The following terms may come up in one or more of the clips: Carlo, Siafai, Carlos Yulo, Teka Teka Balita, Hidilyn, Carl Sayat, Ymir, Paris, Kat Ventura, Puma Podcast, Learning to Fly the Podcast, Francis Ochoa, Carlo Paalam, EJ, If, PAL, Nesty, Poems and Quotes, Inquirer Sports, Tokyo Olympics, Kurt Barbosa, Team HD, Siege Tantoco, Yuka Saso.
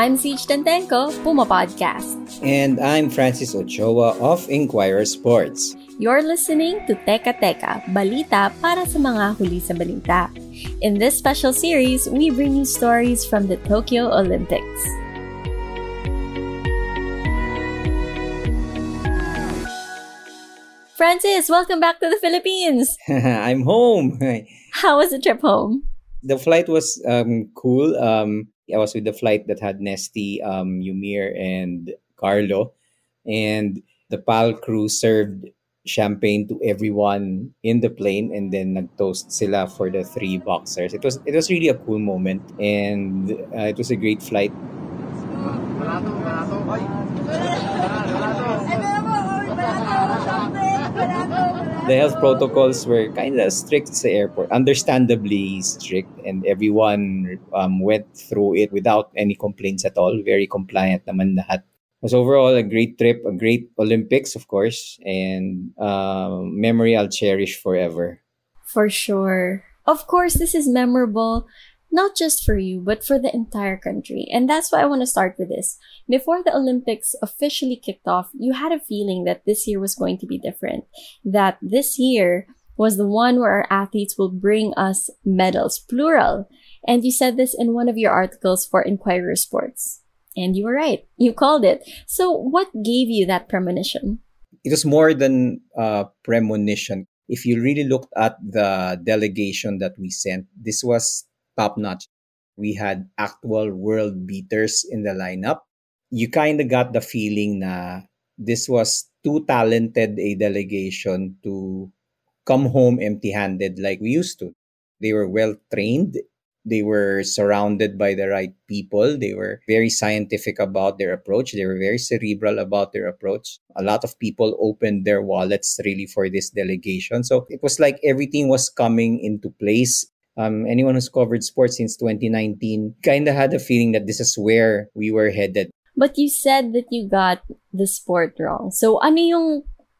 I'm Siege Tantoco, Puma Podcast. And I'm Francis Ochoa of Inquirer Sports. You're listening to Teka Teka Balita para sa mga huli sa balita. In this special series, we bring you stories from the Tokyo Olympics. Francis, welcome back to the Philippines! I'm home! How was the trip home? The flight was cool. I was with the flight that had Nesty, Ymir, and Carlo. And the PAL crew served champagne to everyone in the plane, and then nag-toast sila for the three boxers. It was really a cool moment, and it was a great flight. The health protocols were kind of strict at the airport, understandably strict, and everyone went through it without any complaints at all. Very compliant naman lahat. It was overall a great trip, a great Olympics, of course, and memory I'll cherish forever. For sure. Of course, this is memorable, not just for you, but for the entire country. And that's why I want to start with this. Before the Olympics officially kicked off, you had a feeling that this year was going to be different, that this year was the one where our athletes will bring us medals, plural. And you said this in one of your articles for Inquirer Sports. And you were right. You called it. So what gave you that premonition? It was more than a premonition. If you really looked at the delegation that we sent, this was top-notch. We had actual world beaters in the lineup. You kind of got the feeling na this was too talented a delegation to come home empty-handed like we used to. They were well-trained. They were surrounded by the right people. They were very scientific about their approach. They were very cerebral about their approach. A lot of people opened their wallets really for this delegation. So it was like everything was coming into place. Anyone who's covered sports since 2019 kind of had a feeling that this is where we were headed. But you said that you got the sport wrong. So ano yung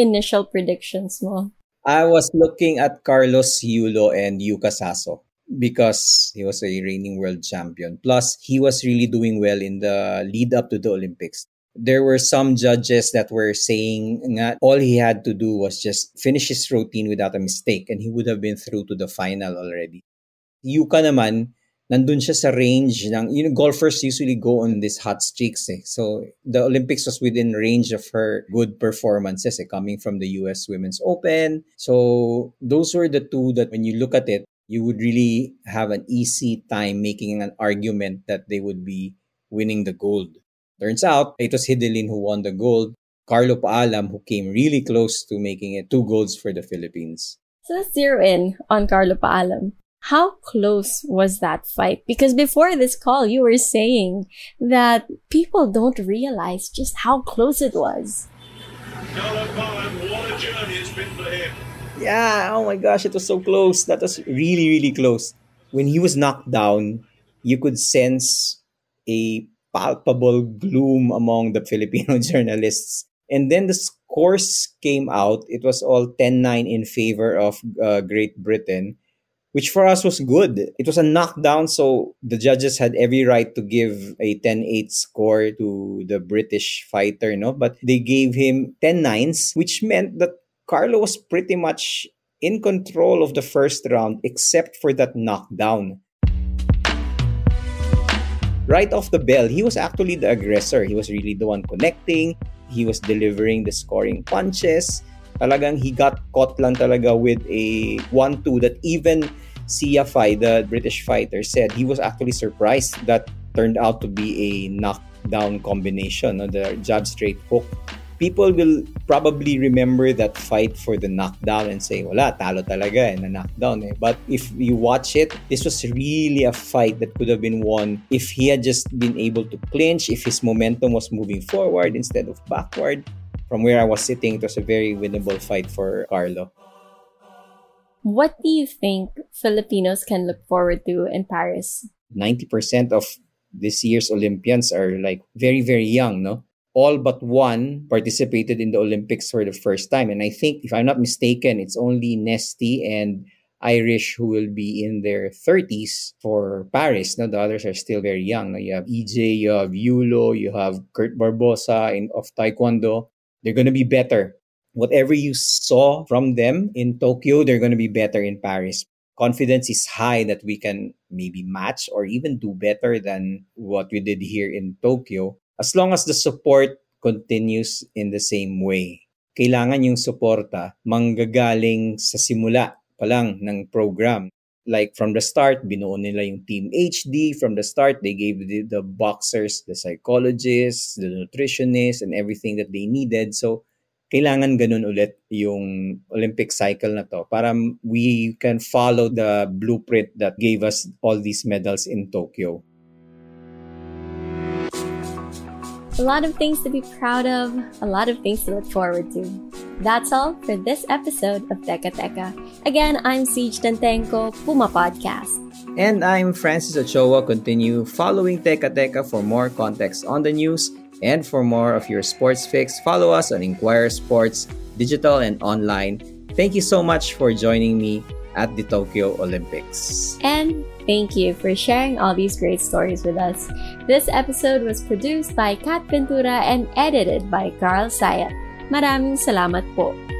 initial predictions mo? I was looking at Carlos Yulo and Yuka Saso because he was a reigning world champion. Plus, he was really doing well in the lead up to the Olympics. There were some judges that were saying that all he had to do was just finish his routine without a mistake and he would have been through to the final already. Yuka naman, nandun siya sa range ng, you know, golfers usually go on these hot streaks. So the Olympics was within range of her good performances coming from the US Women's Open. So those were the two that when you look at it, you would really have an easy time making an argument that they would be winning the gold. Turns out, it was Hidilyn who won the gold. Carlo Paalam, who came really close to making it 2 golds for the Philippines. So let's zero in on Carlo Paalam. How close was that fight? Because before this call, you were saying that people don't realize just how close it was. Carlo Paalam, what a journey it's been for him. Yeah, oh my gosh, it was so close. That was really, really close. When he was knocked down, you could sense a palpable gloom among the Filipino journalists. And then the scores came out. It was all 10-9 in favor of Great Britain, which for us was good. It was a knockdown, so the judges had every right to give a 10-8 score to the British fighter, you know? But they gave him 10-9s, which meant that Carlo was pretty much in control of the first round except for that knockdown. Right off the bell, he was actually the aggressor. He was really the one connecting. He was delivering the scoring punches. Talagang he got caught lang talaga with a 1-2 that even Siafai, the British fighter, said he was actually surprised that turned out to be a knockdown combination, no? The jab straight hook. people will probably remember that fight for the knockdown and say, wala, talo talaga eh, na knockdown eh. But if you watch it, this was really a fight that could have been won if he had just been able to clinch, if his momentum was moving forward instead of backward. From where I was sitting, it was a very winnable fight for Carlo. What do you think Filipinos can look forward to in Paris? 90% of this year's Olympians are like very, very young, no? All but one participated in the Olympics for the first time. And I think, if I'm not mistaken, it's only Nesty and Irish who will be in their 30s for Paris. No, the others are still very young. No? You have EJ, you have Yulo, you have Kurt Barbosa of Taekwondo. They're going to be better. Whatever you saw from them in Tokyo, they're going to be better in Paris. Confidence is high that we can maybe match or even do better than what we did here in Tokyo, as long as the support continues in the same way. Kailangan yung suporta manggagaling sa simula pa lang ng program. Like from the start, binuo nila yung Team HD. From the start, they gave the boxers, the psychologists, the nutritionists, and everything that they needed. So, kailangan ganun ulit yung Olympic cycle na to para we can follow the blueprint that gave us all these medals in Tokyo. A lot of things to be proud of, a lot of things to look forward to. That's all for this episode of Teka Teka. Again, I'm Siege Tantoco, Puma Podcast. And I'm Francis Ochoa. Continue following Teka Teka for more context on the news. And for more of your sports fix, follow us on Inquirer Sports, digital and online. Thank you so much for joining me at the Tokyo Olympics. And thank you for sharing all these great stories with us. This episode was produced by Kat Ventura and edited by Carl Sayat. Maraming salamat po.